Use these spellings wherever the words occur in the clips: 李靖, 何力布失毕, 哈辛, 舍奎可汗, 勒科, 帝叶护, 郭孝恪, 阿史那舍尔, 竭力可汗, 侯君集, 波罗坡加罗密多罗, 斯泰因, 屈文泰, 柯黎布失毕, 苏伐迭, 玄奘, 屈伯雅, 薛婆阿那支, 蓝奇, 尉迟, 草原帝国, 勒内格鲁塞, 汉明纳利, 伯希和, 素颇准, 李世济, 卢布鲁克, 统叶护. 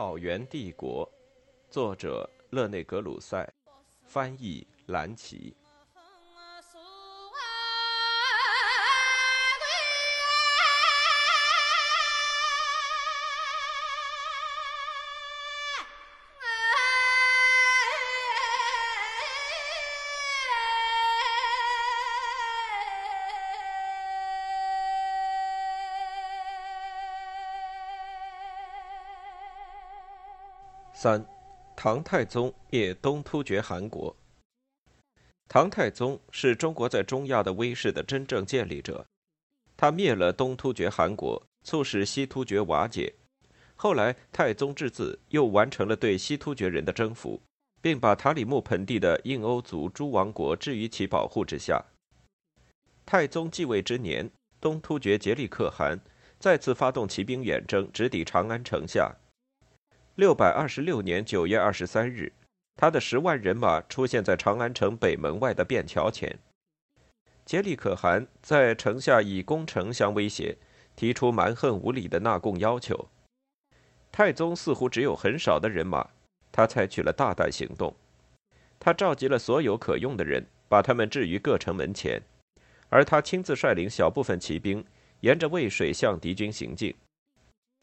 草原帝国》，作者勒内格鲁塞，翻译蓝奇。三，唐太宗灭东突厥汗国。唐太宗是中国在中亚的威势的真正建立者，他灭了东突厥汗国，促使西突厥瓦解。后来，太宗之子又完成了对西突厥人的征服，并把塔里木盆地的印欧族诸王国置于其保护之下。太宗继位之年，东突厥竭力可汗再次发动骑兵远征，直抵长安城下。626年9月23日，他的10万人马出现在长安城北门外的便桥前。竭力可汗在城下以攻城相威胁，提出蛮横无理的纳贡要求。太宗似乎只有很少的人马，他采取了大胆行动。他召集了所有可用的人，把他们置于各城门前，而他亲自率领小部分骑兵，沿着渭水向敌军行进。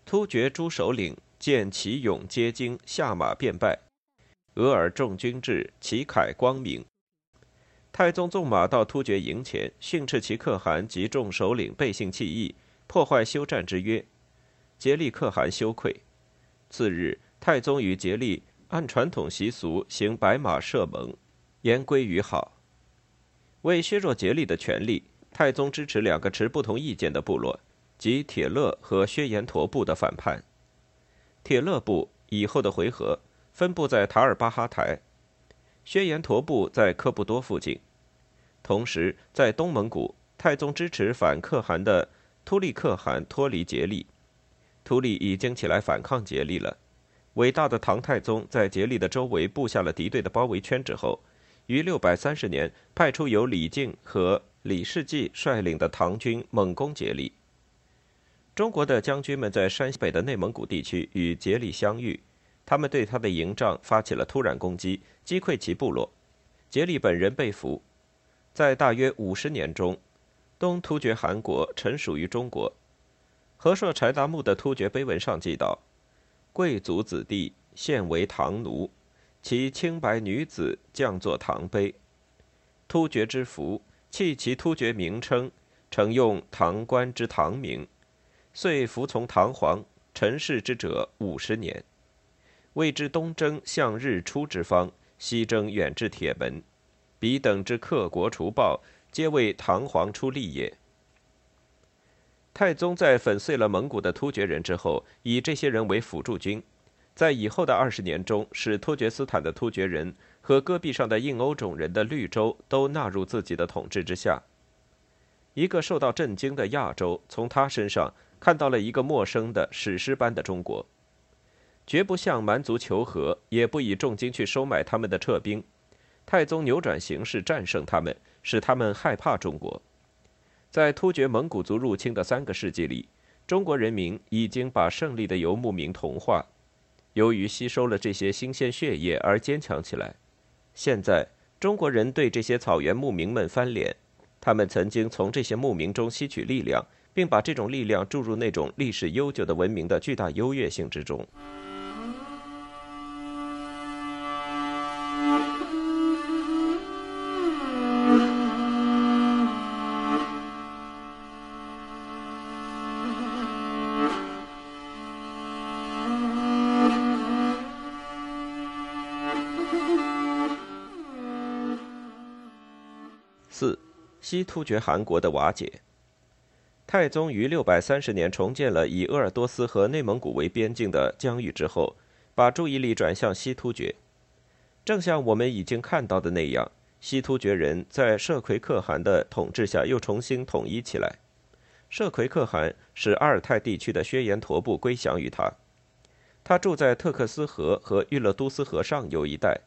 突厥诸首领见其勇皆惊，下马便拜。额尔众军至，旗铠光明。太宗纵马到突厥营前，训斥其可汗及众首领背信弃义，破坏休战之约。竭力可汗羞愧。次日，太宗与竭力按传统习俗行白马射盟，言归于好。为削弱竭力的权力，太宗支持两个持不同意见的部落，即铁勒和薛延陀部的反叛。铁勒部以后的回合分布在塔尔巴哈台，薛延陀部在科布多附近。同时，在东蒙古，太宗支持反可汗的突利可汗脱离竭力。突利已经起来反抗竭力了。伟大的唐太宗在竭力的周围布下了敌对的包围圈之后，于630年派出由李靖和李世济率领的唐军猛攻竭力。中国的将军们在山西北的内蒙古地区与竭力相遇，他们对他的营帐发起了突然攻击，击溃其部落。竭力本人被俘。在大约50年中，东突厥汗国臣属于中国。和硕柴达木的突厥碑文上记道：“贵族子弟现为唐奴，其清白女子降作唐妃。突厥之服，弃其突厥名称，承用唐官之唐名。”遂服从唐皇，陈氏之者50年，谓之东征向日出之方，西征远至铁门，彼等之克国除暴，皆为唐皇出力也。太宗在粉碎了蒙古的突厥人之后，以这些人为辅助军，在以后的20年中，使突厥斯坦的突厥人和戈壁上的印欧种人的绿洲都纳入自己的统治之下。一个受到震惊的亚洲，从他身上看到了一个陌生的史诗般的中国，绝不向蛮族求和，也不以重金去收买他们的撤兵。太宗扭转形势，战胜他们，使他们害怕中国。在突厥蒙古族入侵的3个世纪里，中国人民已经把胜利的游牧民同化，由于吸收了这些新鲜血液而坚强起来。现在，中国人对这些草原牧民们翻脸，他们曾经从这些牧民中吸取力量，并把这种力量注入那种历史悠久的文明的巨大优越性之中。4. 西突厥汗国的瓦解。太宗于630年重建了以鄂尔多斯和内蒙古为边境的疆域之后，把注意力转向西突厥。正像我们已经看到的那样，西突厥人在舍奎可汗的统治下又重新统一起来。舍奎可汗使阿尔泰地区的薛延陀部归降于他。他住在特克斯河和玉勒都斯河上游一带，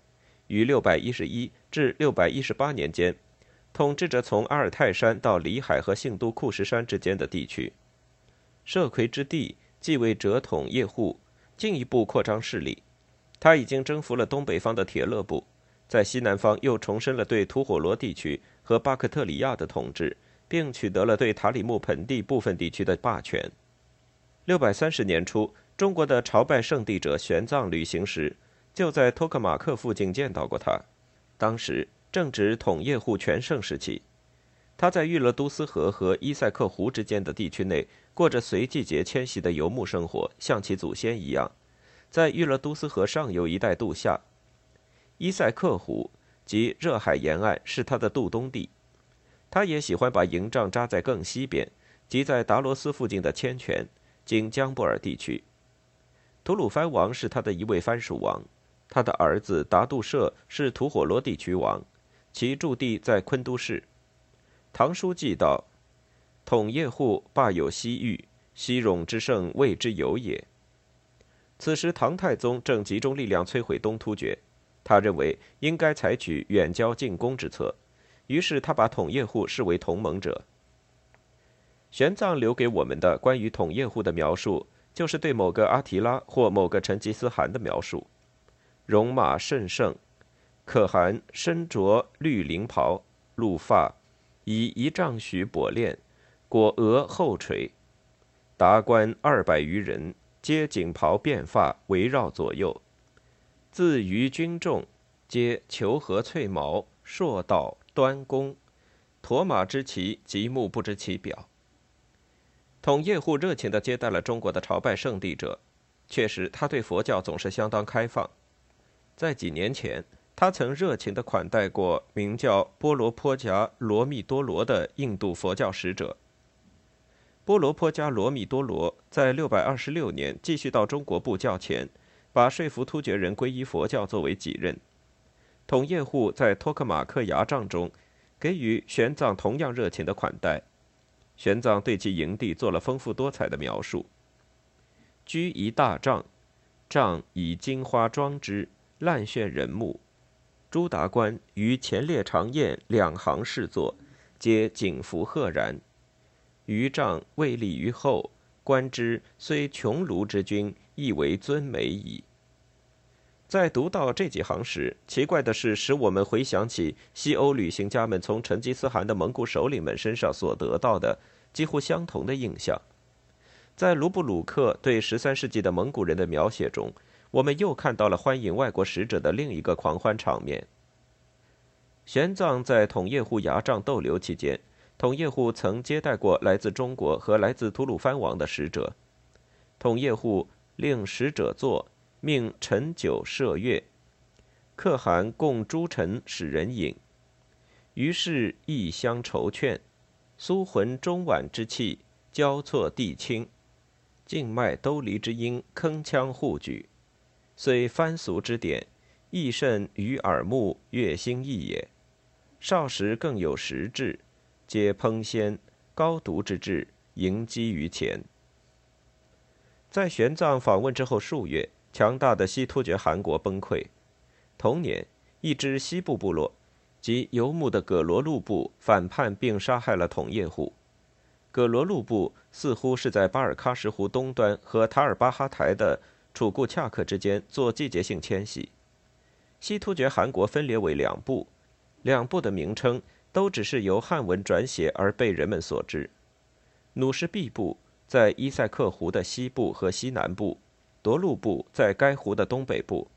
于611至618年间统治着从阿尔泰山到里海和信都库什山之间的地区。舍奎之地既为哲统叶护，进一步扩张势力。他已经征服了东北方的铁勒部，在西南方又重申了对吐火罗地区和巴克特里亚的统治，并取得了对塔里木盆地部分地区的霸权。630年初，中国的朝拜圣地者玄奘旅行时，就在托克马克附近见到过他。当时正值统叶护全盛时期，他在育勒都斯河和伊塞克湖之间的地区内过着随季节迁徙的游牧生活，像其祖先一样，在育勒都斯河上游一带度夏。伊塞克湖及热海沿岸是他的渡东地。他也喜欢把营帐扎在更西边，即在达罗斯附近的千泉，经江布尔地区。吐鲁番王是他的一位藩属王，他的儿子达杜舍是吐火罗地区王，其驻地在昆都市。唐书记道：“统叶护霸有西域，西戎之盛谓之有也。”此时唐太宗正集中力量摧毁东突厥，他认为应该采取远交近攻之策，于是他把统叶护视为同盟者。玄奘留给我们的关于统叶护的描述，就是对某个阿提拉或某个成吉思汗的描述。戎马甚盛，可汗身着绿绫袍，露发，以1丈许跛链，裹额后垂。达官200余人，皆锦袍辫发，围绕左右。自于军众，皆裘合翠毛，硕道端弓，驮马之旗，极目不知其表。统叶护热情地接待了中国的朝拜圣地者，确实他对佛教总是相当开放。在几年前，他曾热情地款待过名叫波罗坡加罗密多罗的印度佛教使者。波罗坡加罗密多罗在626年继续到中国布教前，把说服突厥人皈依佛教作为己任。统叶护在托克马克牙帐中给予玄奘同样热情的款待。玄奘对其营地做了丰富多彩的描述：居一大帐，帐以金花装之，烂炫人目。朱达官于前列长宴2行侍坐，皆锦服赫然。余帐位立于后，观之，虽穷庐之君，亦为尊美矣。在读到这几行时，奇怪的是，使我们回想起西欧旅行家们从成吉思汗的蒙古首领们身上所得到的几乎相同的印象。在卢布鲁克对13世纪的蒙古人的描写中，我们又看到了欢迎外国使者的另一个狂欢场面。玄奘在统叶护牙帐逗留期间，统叶护曾接待过来自中国和来自吐鲁番王的使者。统叶护令使者坐，命陈酒设乐，可汗供诸臣使人饮。于是异相筹劝，苏浑中脘之气，交错地清，静脉兜离之音，铿锵互举，虽番俗之典，亦甚于耳目，乐心意也。少时更有时志，皆烹鲜高读之志，迎击于前。在玄奘访问之后数月，强大的西突厥汗国崩溃。同年，一支西部部落及游牧的葛罗路部反叛并杀害了统叶护。葛罗路部似乎是在巴尔喀什湖东端和塔尔巴哈台的楚固恰克之间做季节性迁徙。西突厥汗国分裂为2部，2部的名称都只是由汉文转写而被人们所知。努什毕部在伊塞克湖的西部和西南部，夺路部在该湖的东北部。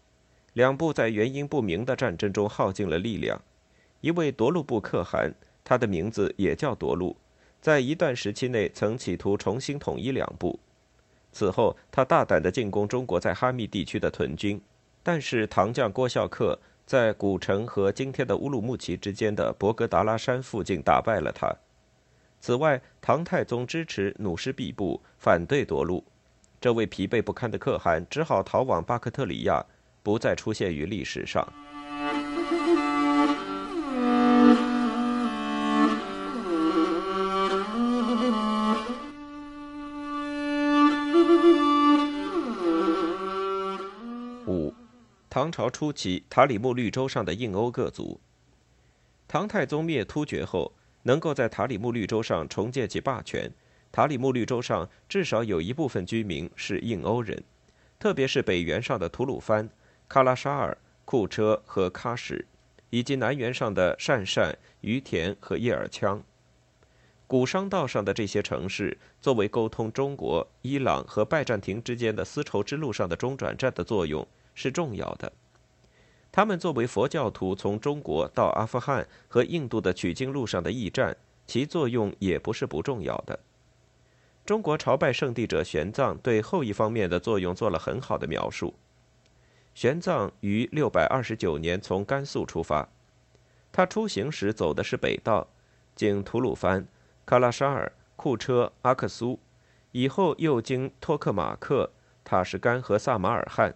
2部在原因不明的战争中耗尽了力量。一位夺路部可汗，他的名字也叫夺路，在一段时期内曾企图重新统一2部。此后，他大胆地进攻中国在哈密地区的屯军，但是唐将郭孝恪在古城和今天的乌鲁木齐之间的博格达拉山附近打败了他。此外，唐太宗支持努什毕部，反对夺路，这位疲惫不堪的可汗只好逃往巴克特里亚，不再出现于历史上。唐朝初期，塔里木绿洲上的印欧各族。唐太宗灭突厥后，能够在塔里木绿洲上重建其霸权。塔里木绿洲上至少有一部分居民是印欧人，特别是北缘上的吐鲁番、喀拉沙尔、库车和喀什，以及南缘上的鄯善、于田和叶尔羌。古商道上的这些城市，作为沟通中国、伊朗和拜占庭之间的丝绸之路上的中转站的作用是重要的。他们作为佛教徒从中国到阿富汗和印度的取经路上的驿站，其作用也不是不重要的。中国朝拜圣地者玄奘对后一方面的作用做了很好的描述。玄奘于629年从甘肃出发，他出行时走的是北道，经吐鲁番、喀拉沙尔、库车、阿克苏，以后又经托克马克、塔什干和萨马尔罕。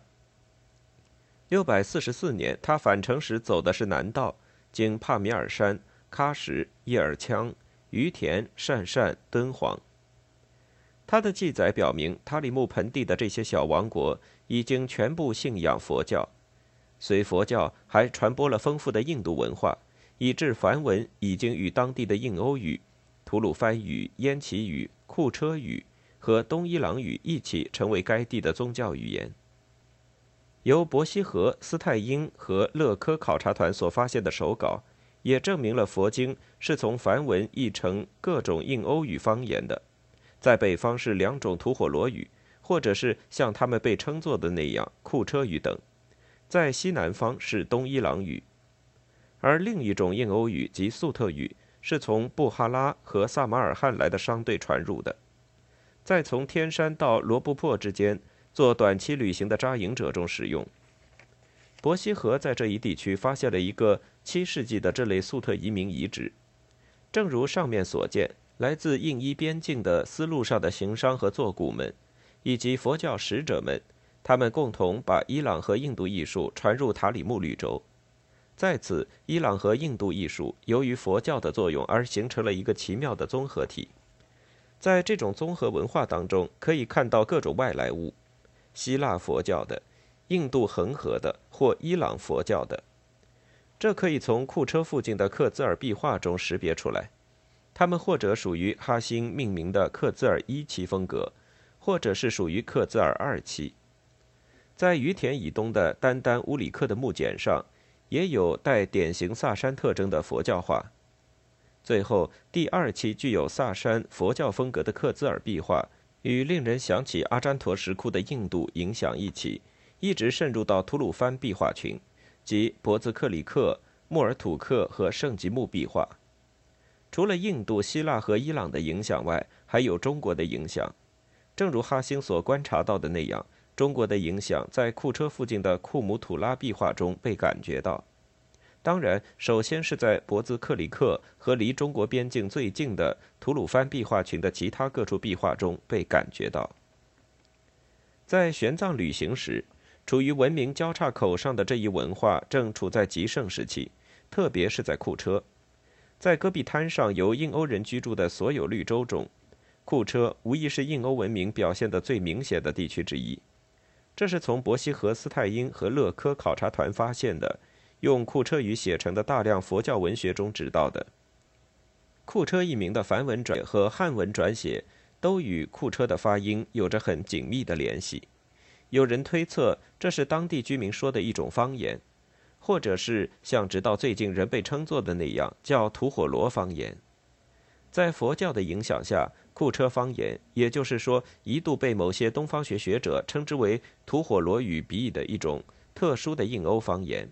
644年，他返程时走的是南道，经帕米尔山、喀什、叶尔羌、于田、鄯善、敦煌。他的记载表明，塔里木盆地的这些小王国已经全部信仰佛教，随佛教还传播了丰富的印度文化，以致梵文已经与当地的印欧语、吐鲁番语、焉耆语、库车语和东伊朗语一起成为该地的宗教语言。由伯希和、斯泰因和勒科考察团所发现的手稿，也证明了佛经是从梵文译成各种印欧语方言的，在北方是两种吐火罗语，或者是像他们被称作的那样库车语等，在西南方是东伊朗语，而另一种印欧语及粟特语是从布哈拉和萨马尔罕来的商队传入的。在从天山到罗布泊之间做短期旅行的扎营者中使用。伯希和在这一地区发现了一个7世纪的这类粟特移民遗址。正如上面所见，来自印伊边境的丝路上的行商和作贾们，以及佛教使者们，他们共同把伊朗和印度艺术传入塔里木绿洲。在此，伊朗和印度艺术由于佛教的作用而形成了一个奇妙的综合体。在这种综合文化当中，可以看到各种外来物：希腊佛教的、印度恒河的或伊朗佛教的。这可以从库车附近的克孜尔壁画中识别出来，它们或者属于哈辛命名的克孜尔一期风格，或者是属于克孜尔二期。在于田以东的丹丹乌里克的木简上，也有带典型萨珊特征的佛教画。最后，第二期具有萨珊佛教风格的克孜尔壁画，与令人想起阿占陀石窟的印度影响一起，一直渗入到吐鲁番壁画群，即博兹克里克、莫尔土克和圣吉木壁画。除了印度、希腊和伊朗的影响外，还有中国的影响。正如哈星所观察到的那样，中国的影响在库车附近的库姆土拉壁画中被感觉到，当然，首先是在博兹克里克和离中国边境最近的吐鲁番壁画群的其他各处壁画中被感觉到。在玄奘旅行时，处于文明交叉口上的这一文化正处在极盛时期，特别是在库车。在戈壁滩上由印欧人居住的所有绿洲中，库车无疑是印欧文明表现的最明显的地区之一。这是从伯希和、斯泰因和勒科考察团发现的，用库车语写成的大量佛教文学中知道的。库车一名的梵文转和汉文转写都与库车的发音有着很紧密的联系。有人推测这是当地居民说的一种方言，或者是像直到最近人被称作的那样叫吐火罗方言。在佛教的影响下，库车方言，也就是说一度被某些东方学学者称之为吐火罗语鼻译的一种特殊的印欧方言，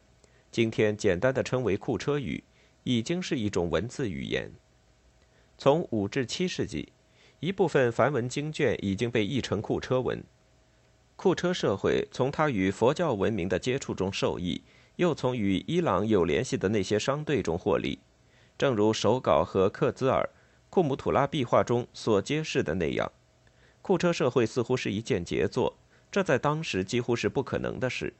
今天简单的称为库车语，已经是一种文字语言。从5至7世纪，一部分梵文经卷已经被译成库车文。库车社会从它与佛教文明的接触中受益，又从与伊朗有联系的那些商队中获利，正如手稿和克孜尔、库姆土拉壁画中所揭示的那样，库车社会似乎是一件杰作，这在当时几乎是不可能的事。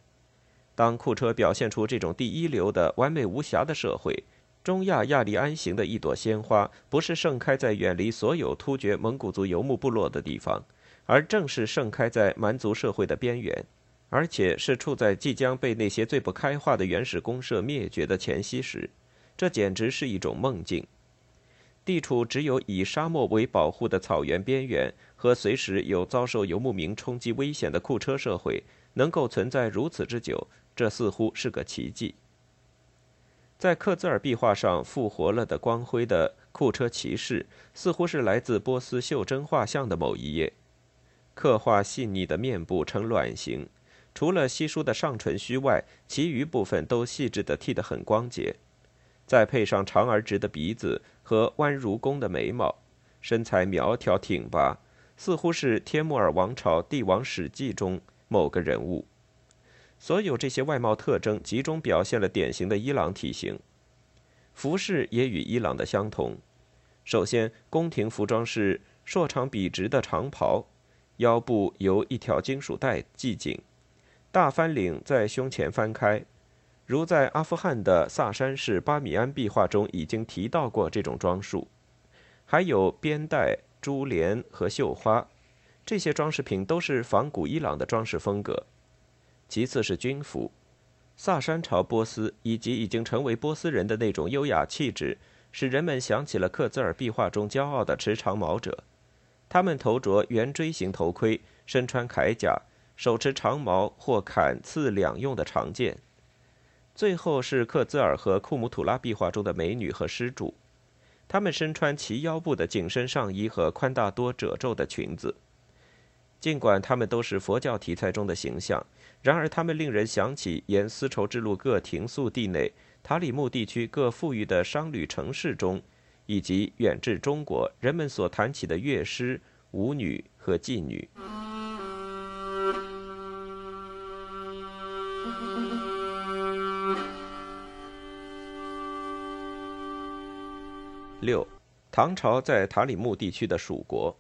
当库车表现出这种第一流的完美无瑕的社会，中亚亚利安型的一朵鲜花不是盛开在远离所有突厥蒙古族游牧部落的地方，而正是盛开在蛮族社会的边缘，而且是处在即将被那些最不开化的原始公社灭绝的前夕时，这简直是一种梦境。地处只有以沙漠为保护的草原边缘和随时有遭受游牧民冲击危险的库车社会能够存在如此之久，这似乎是个奇迹。在克孜尔壁画上复活了的光辉的库车骑士，似乎是来自波斯袖珍画像的某一页。刻画细腻的面部呈卵形，除了稀疏的上唇须外，其余部分都细致地剃得很光洁。再配上长而直的鼻子和弯如弓的眉毛，身材苗条挺拔，似乎是帖木儿王朝帝王史记中某个人物。所有这些外貌特征集中表现了典型的伊朗体型。服饰也与伊朗的相同。首先，宫廷服装是硕长笔直的长袍，腰部由一条金属带系紧，大翻领在胸前翻开，如在阿富汗的萨珊市巴米安壁画中已经提到过这种装束。还有边带、珠帘和绣花，这些装饰品都是仿古伊朗的装饰风格。其次是军服，萨珊朝波斯以及已经成为波斯人的那种优雅气质，使人们想起了克孜尔壁画中骄傲的持长矛者。他们头着圆锥形头盔，身穿铠甲，手持长矛或砍刺两用的长剑。最后是克孜尔和库姆土拉壁画中的美女和施主，她们身穿齐腰部的紧身上衣和宽大多褶皱的裙子。尽管她们都是佛教题材中的形象，然而她们令人想起沿丝绸之路各停宿地内、塔里木地区各富裕的商旅城市中，以及远至中国人们所谈起的乐师、舞女和妓女。6. 唐朝在塔里木地区的属国。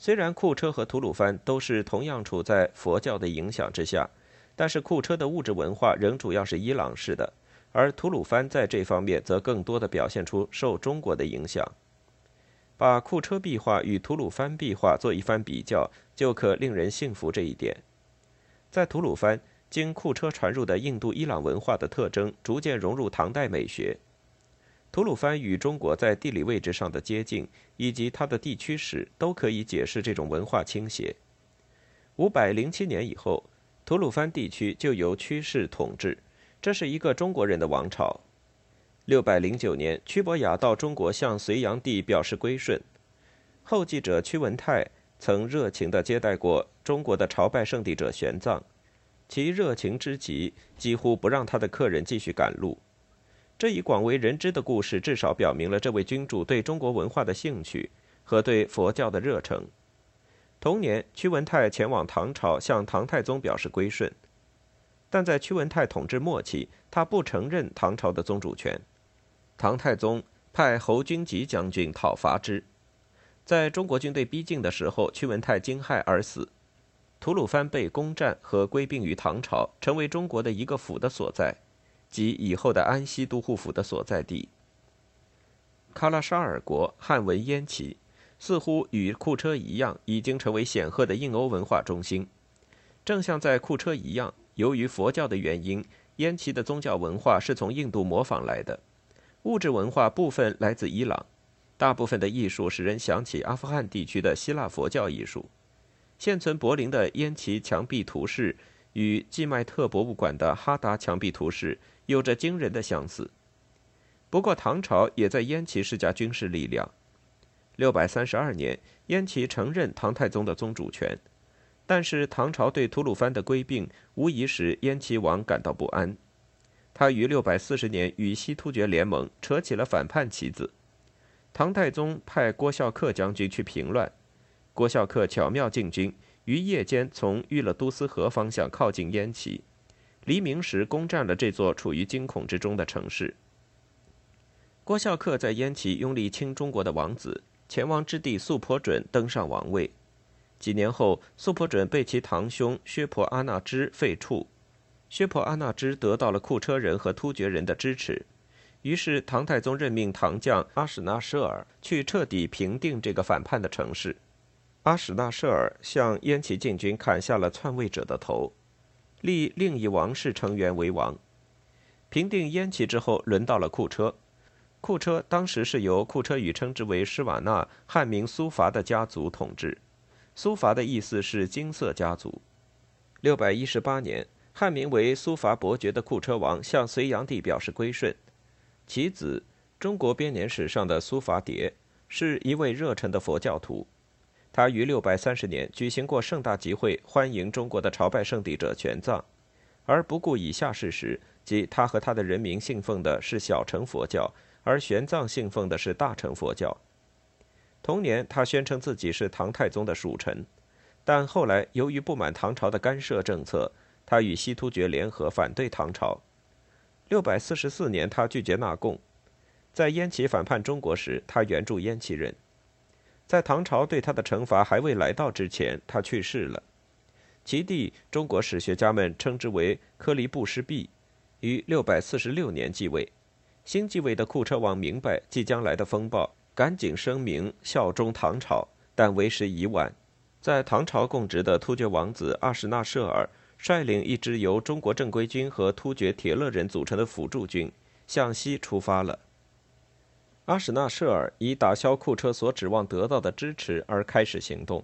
虽然库车和吐鲁番都是同样处在佛教的影响之下，但是库车的物质文化仍主要是伊朗式的，而吐鲁番在这方面则更多地表现出受中国的影响。把库车壁画与吐鲁番壁画做一番比较，就可令人信服这一点。在吐鲁番，经库车传入的印度伊朗文化的特征逐渐融入唐代美学。吐鲁番与中国在地理位置上的接近，以及它的地区史，都可以解释这种文化倾斜。507年以后，吐鲁番地区就由屈氏统治，这是一个中国人的王朝。609年，屈伯雅到中国向隋炀帝表示归顺。后继者屈文泰曾热情地接待过中国的朝拜圣地者玄奘，其热情之极，几乎不让他的客人继续赶路。这一广为人知的故事至少表明了这位君主对中国文化的兴趣和对佛教的热忱。同年，屈文泰前往唐朝向唐太宗表示归顺，但在屈文泰统治末期，他不承认唐朝的宗主权。唐太宗派侯君集将军讨伐之，在中国军队逼近的时候，屈文泰惊骇而死。吐鲁番被攻占和归并于唐朝，成为中国的一个府的所在，即以后的安西都护府的所在地。喀拉沙尔国汉文焉耆似乎与库车一样，已经成为显赫的印欧文化中心。正像在库车一样，由于佛教的原因，焉耆的宗教文化是从印度模仿来的，物质文化部分来自伊朗，大部分的艺术使人想起阿富汗地区的希腊佛教艺术。现存柏林的焉耆墙壁图示与季迈特博物馆的哈达墙壁图示有着惊人的相似。不过唐朝也在焉耆施加军事力量。632年，焉耆承认唐太宗的宗主权，但是唐朝对吐鲁番的归并无疑使焉耆王感到不安。他于640年与西突厥联盟扯起了反叛旗子。唐太宗派郭孝恪将军去平乱，郭孝恪巧妙进军，于夜间从玉勒都斯河方向靠近焉耆，黎明时攻占了这座处于惊恐之中的城市。郭孝恪在焉耆拥立亲中国的王子前王之弟素颇准登上王位。几年后，素颇准被其堂兄薛婆阿那支废黜。薛婆阿那支得到了库车人和突厥人的支持，于是唐太宗任命唐将阿史那舍尔去彻底平定这个反叛的城市。阿史那舍尔向焉耆进军，砍下了篡位者的头，立另一王室成员为王。平定焉耆之后，轮到了库车。库车当时是由库车语称之为施瓦纳汉名苏伐的家族统治，苏伐的意思是金色家族。618年，汉名为苏伐伯爵的库车王向隋炀帝表示归顺。其子，中国编年史上的苏伐迭，是一位热忱的佛教徒。他于630年举行过盛大集会，欢迎中国的朝拜圣地者玄奘，而不顾以下事实，即他和他的人民信奉的是小乘佛教，而玄奘信奉的是大乘佛教。同年，他宣称自己是唐太宗的属臣，但后来由于不满唐朝的干涉政策，他与西突厥联合反对唐朝。644年，他拒绝纳贡。在燕齐反叛中国时，他援助燕齐人。在唐朝对他的惩罚还未来到之前，他去世了。其弟，中国史学家们称之为柯黎布失毕，于646年继位。新继位的库车王明白即将来的风暴，赶紧声明效忠唐朝，但为时已晚。在唐朝供职的突厥王子阿什纳舍尔率领一支由中国正规军和突厥铁勒人组成的辅助军向西出发了。阿史那舍尔以打消库车所指望得到的支持而开始行动，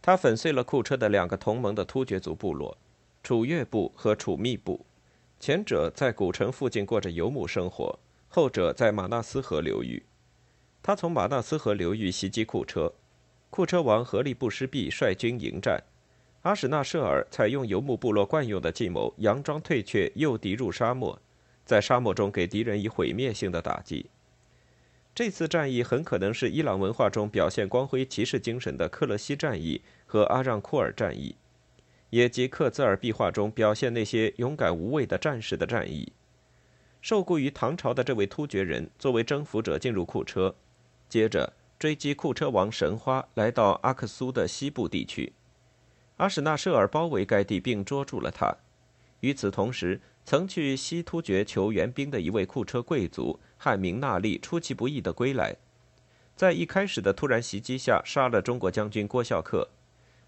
他粉碎了库车的两个同盟的突厥族部落——楚越部和楚密部，前者在古城附近过着游牧生活，后者在马纳斯河流域。他从马纳斯河流域袭击库车，库车王何力布失毕率军迎战。阿史那舍尔采用游牧部落惯用的计谋，佯装退却，诱敌入沙漠，在沙漠中给敌人以毁灭性的打击。这次战役很可能是伊朗文化中表现光辉骑士精神的克勒西战役和阿让库尔战役，也即克孜尔壁画中表现那些勇敢无畏的战士的战役。受雇于唐朝的这位突厥人作为征服者进入库车，接着追击库车王神花，来到阿克苏的西部地区。阿史那舍尔包围该地并捉住了他。与此同时，曾去西突厥求援兵的一位库车贵族汉明纳利出其不意地归来，在一开始的突然袭击下杀了中国将军郭孝恪。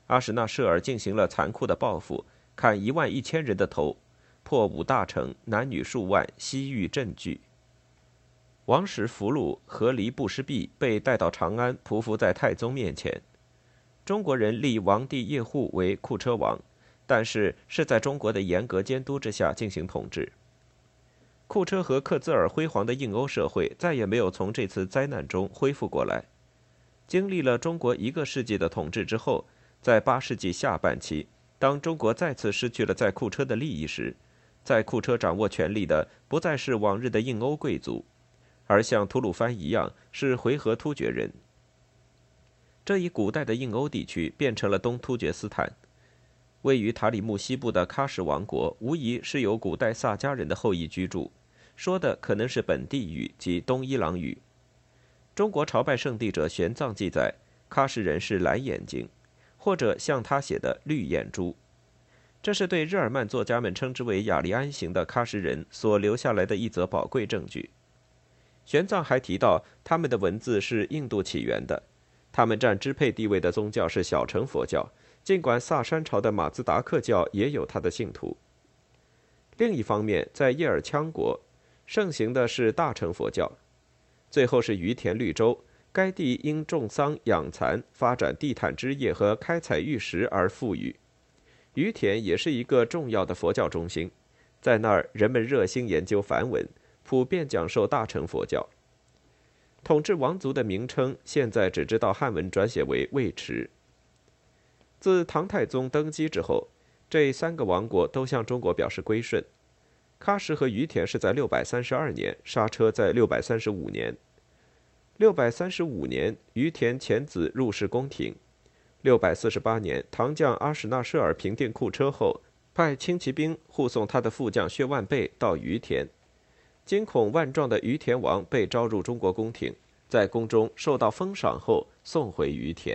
阿史那舍尔进行了残酷的报复，砍11000人的头，破5大城，男女数万，西域震惧。王室俘虏何黎布失毕被带到长安，匍匐在太宗面前。中国人立王帝叶护为库车王，但是在中国的严格监督之下进行统治。库车和克孜尔辉煌的印欧社会再也没有从这次灾难中恢复过来。经历了中国1个世纪的统治之后，在8世纪下半期，当中国再次失去了在库车的利益时，在库车掌握权力的不再是往日的印欧贵族，而像吐鲁番一样是回纥突厥人。这一古代的印欧地区变成了东突厥斯坦。位于塔里木西部的喀什王国无疑是由古代萨迦人的后裔居住，说的可能是本地语及东伊朗语。中国朝拜圣地者玄奘记载，喀什人是蓝眼睛，或者像他写的绿眼珠，这是对日耳曼作家们称之为雅利安型的喀什人所留下来的一则宝贵证据。玄奘还提到，他们的文字是印度起源的，他们占支配地位的宗教是小乘佛教，尽管萨珊朝的马兹达克教也有他的信徒。另一方面，在叶尔羌国盛行的是大乘佛教。最后是于阗绿洲，该地因种桑养蚕、发展地毯枝叶和开采玉石而富裕。于阗也是一个重要的佛教中心，在那儿人们热心研究梵文，普遍讲授大乘佛教。统治王族的名称现在只知道汉文转写为尉迟。自唐太宗登基之后，这3个王国都向中国表示归顺。喀什和于阗是在632年，莎车在635年。635年，于阗遣子入仕宫廷。648年，唐将阿史那舍尔平定库车后，派轻骑兵护送他的副将薛万贝到于阗。惊恐万状的于阗王被招入中国宫廷，在宫中受到封赏后送回于阗。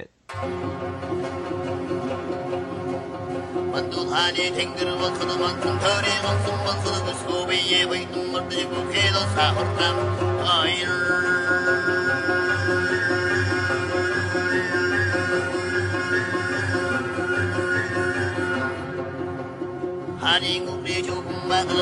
Imbo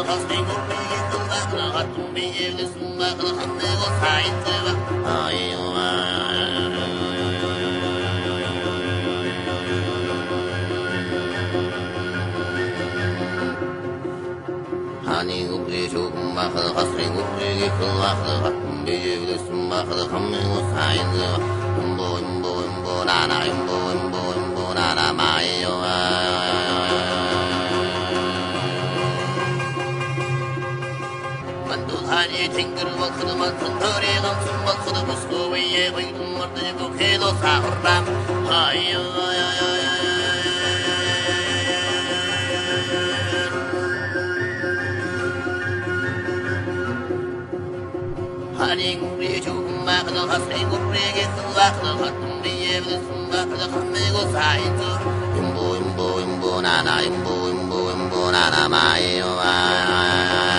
na na ma yo.